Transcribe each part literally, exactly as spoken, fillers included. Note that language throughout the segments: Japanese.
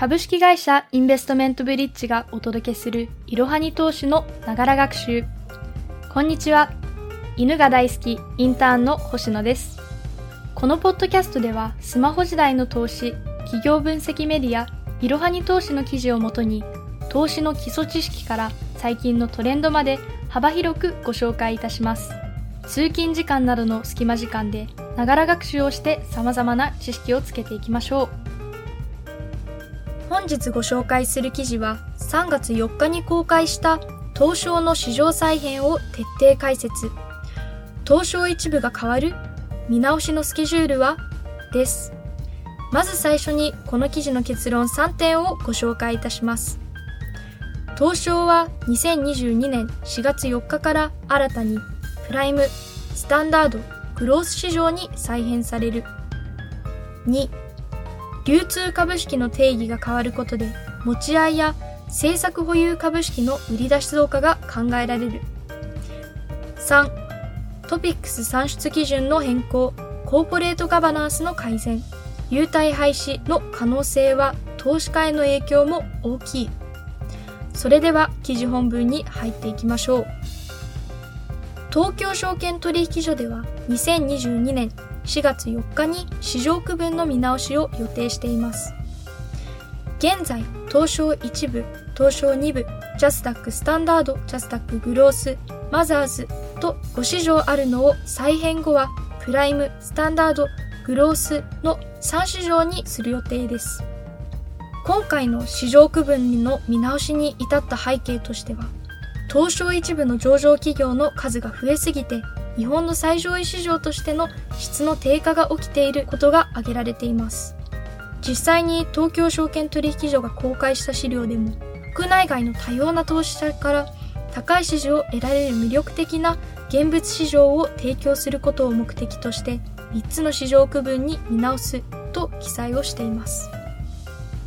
株式会社インベストメントブリッジがお届けするいろはに投資のながら学習。こんにちは。犬が大好きインターンの星野です。このポッドキャストではスマホ時代の投資、企業分析メディアいろはに投資の記事をもとに、投資の基礎知識から最近のトレンドまで幅広くご紹介いたします。通勤時間などの隙間時間でながら学習をして様々な知識をつけていきましょう。本日ご紹介する記事はさんがつよっかに公開した東証の市場再編を徹底解説。東証一部が変わる見直しのスケジュールはです。まず最初にこの記事の結論さんてんをご紹介いたします。東証はにせんにじゅうにねんしがつよっかから新たにプライム、スタンダード、グロース市場に再編される。に、流通株式の定義が変わることで、持ち合いや政策保有株式の売り出し増加が考えられる。さん、トピックス算出基準の変更、コーポレートガバナンスの改善、優待廃止の可能性は投資家への影響も大きい。それでは記事本文に入っていきましょう。東京証券取引所ではにせんにじゅうにねんしがつよっかに市場区分の見直しを予定しています。現在、東証一部、東証二部、ジャスダックスタンダード、ジャスダックグロース、マザーズとご市場あるのを、再編後はプライム、スタンダード、グロースのさん市場にする予定です。今回の市場区分の見直しに至った背景としては、東証一部の上場企業の数が増えすぎて、日本の最上位市場としての質の低下が起きていることが挙げられています。実際に東京証券取引所が公開した資料でも、国内外の多様な投資者から高い支持を得られる魅力的な現物市場を提供することを目的としてみっつの市場区分に見直すと記載をしています。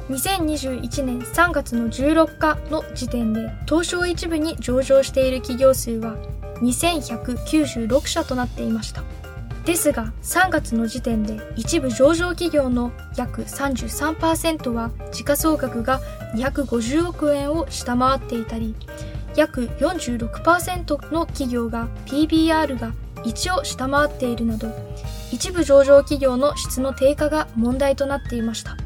にせんにじゅういちねんさんがつのじゅうろっかの時点で、東証一部に上場している企業数はにせんひゃくきゅうじゅうろくしゃとなっていました。ですが、さんがつの時点で一部上場企業の約 さんじゅうさんパーセント は時価総額がにひゃくごじゅうおくえんを下回っていたり、約 よんじゅうろくパーセント の企業が ピービーアール がいちを下回っているなど、一部上場企業の質の低下が問題となっていました。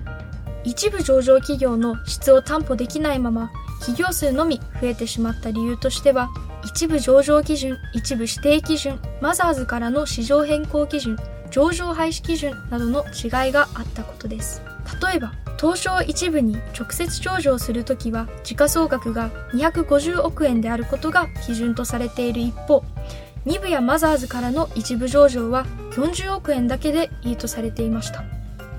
一部上場企業の質を担保できないまま企業数のみ増えてしまった理由としては、一部上場基準、一部指定基準、マザーズからの市場変更基準、上場廃止基準などの違いがあったことです。例えば、東証一部に直接上場するときは時価総額がにひゃくごじゅうおくえんであることが基準とされている一方、二部やマザーズからの一部上場はよんじゅうおくえんだけでいいとされていました。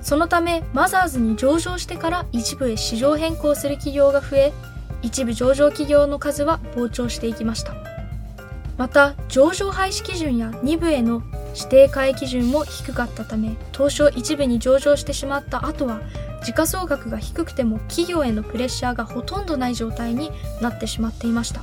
そのため、マザーズに上場してから一部へ市場変更する企業が増え、一部上場企業の数は膨張していきました。また、上場廃止基準や二部への指定買い基準も低かったため、東証一部に上場してしまった後は時価総額が低くても企業へのプレッシャーがほとんどない状態になってしまっていました。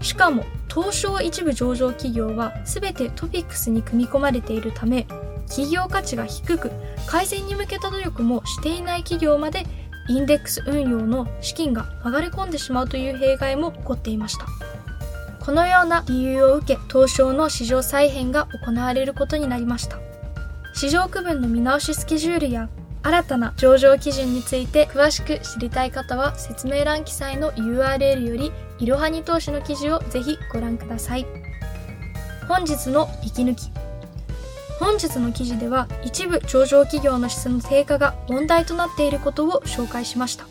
しかも、東証一部上場企業は全てトピックスに組み込まれているため、企業価値が低く改善に向けた努力もしていない企業までインデックス運用の資金が流れ込んでしまうという弊害も起こっていました。このような理由を受け、東証の市場再編が行われることになりました。市場区分の見直しスケジュールや新たな上場基準について詳しく知りたい方は、説明欄記載の ユーアールエル よりいろはに投資の記事をぜひご覧ください。本日の息抜き。本日の記事では、一部上場企業の質の低下が問題となっていることを紹介しました。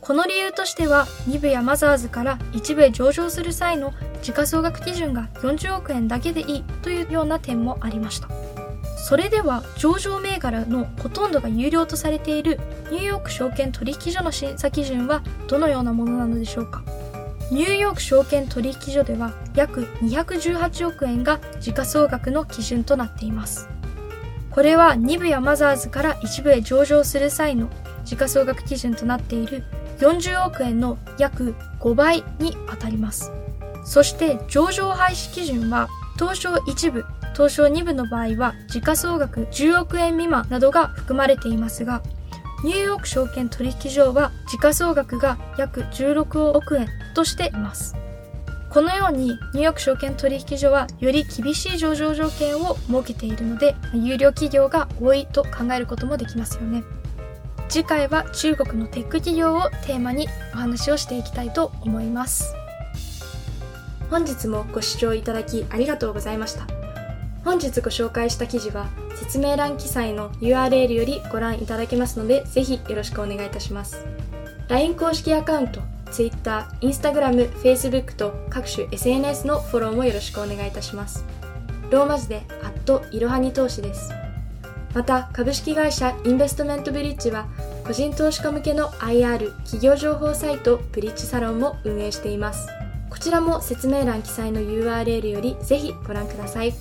この理由としては、二部やマザーズから一部へ上場する際の時価総額基準がよんじゅうおくえんだけでいいというような点もありました。それでは、上場銘柄のほとんどが有料とされているニューヨーク証券取引所の審査基準はどのようなものなのでしょうか。ニューヨーク証券取引所では約にひゃくじゅうはちおくえんが時価総額の基準となっています。これは二部やマザーズから一部へ上場する際の時価総額基準となっているよんじゅうおくえんの約ごばいにあたります。そして上場廃止基準は、東証一部、東証二部の場合は時価総額じゅうおくえん未満などが含まれていますが、ニューヨーク証券取引所は時価総額が約じゅうろくおくえんとしています。このようにニューヨーク証券取引所はより厳しい上場条件を設けているので、優良企業が多いと考えることもできますよね。次回は中国のテック企業をテーマにお話をしていきたいと思います。本日もご視聴いただきありがとうございました。本日ご紹介した記事は説明欄記載の ユーアールエル よりご覧いただけますので、ぜひよろしくお願いいたします。 ライン 公式アカウント、Twitter、Instagram、Facebook と各種 エスエヌエス のフォローもよろしくお願いいたします。ローマ字で@いろはに投資です。また、株式会社インベストメントブリッジは、個人投資家向けの アイアール 企業情報サイトブリッジサロンも運営しています。こちらも説明欄記載の ユーアールエル よりぜひご覧ください。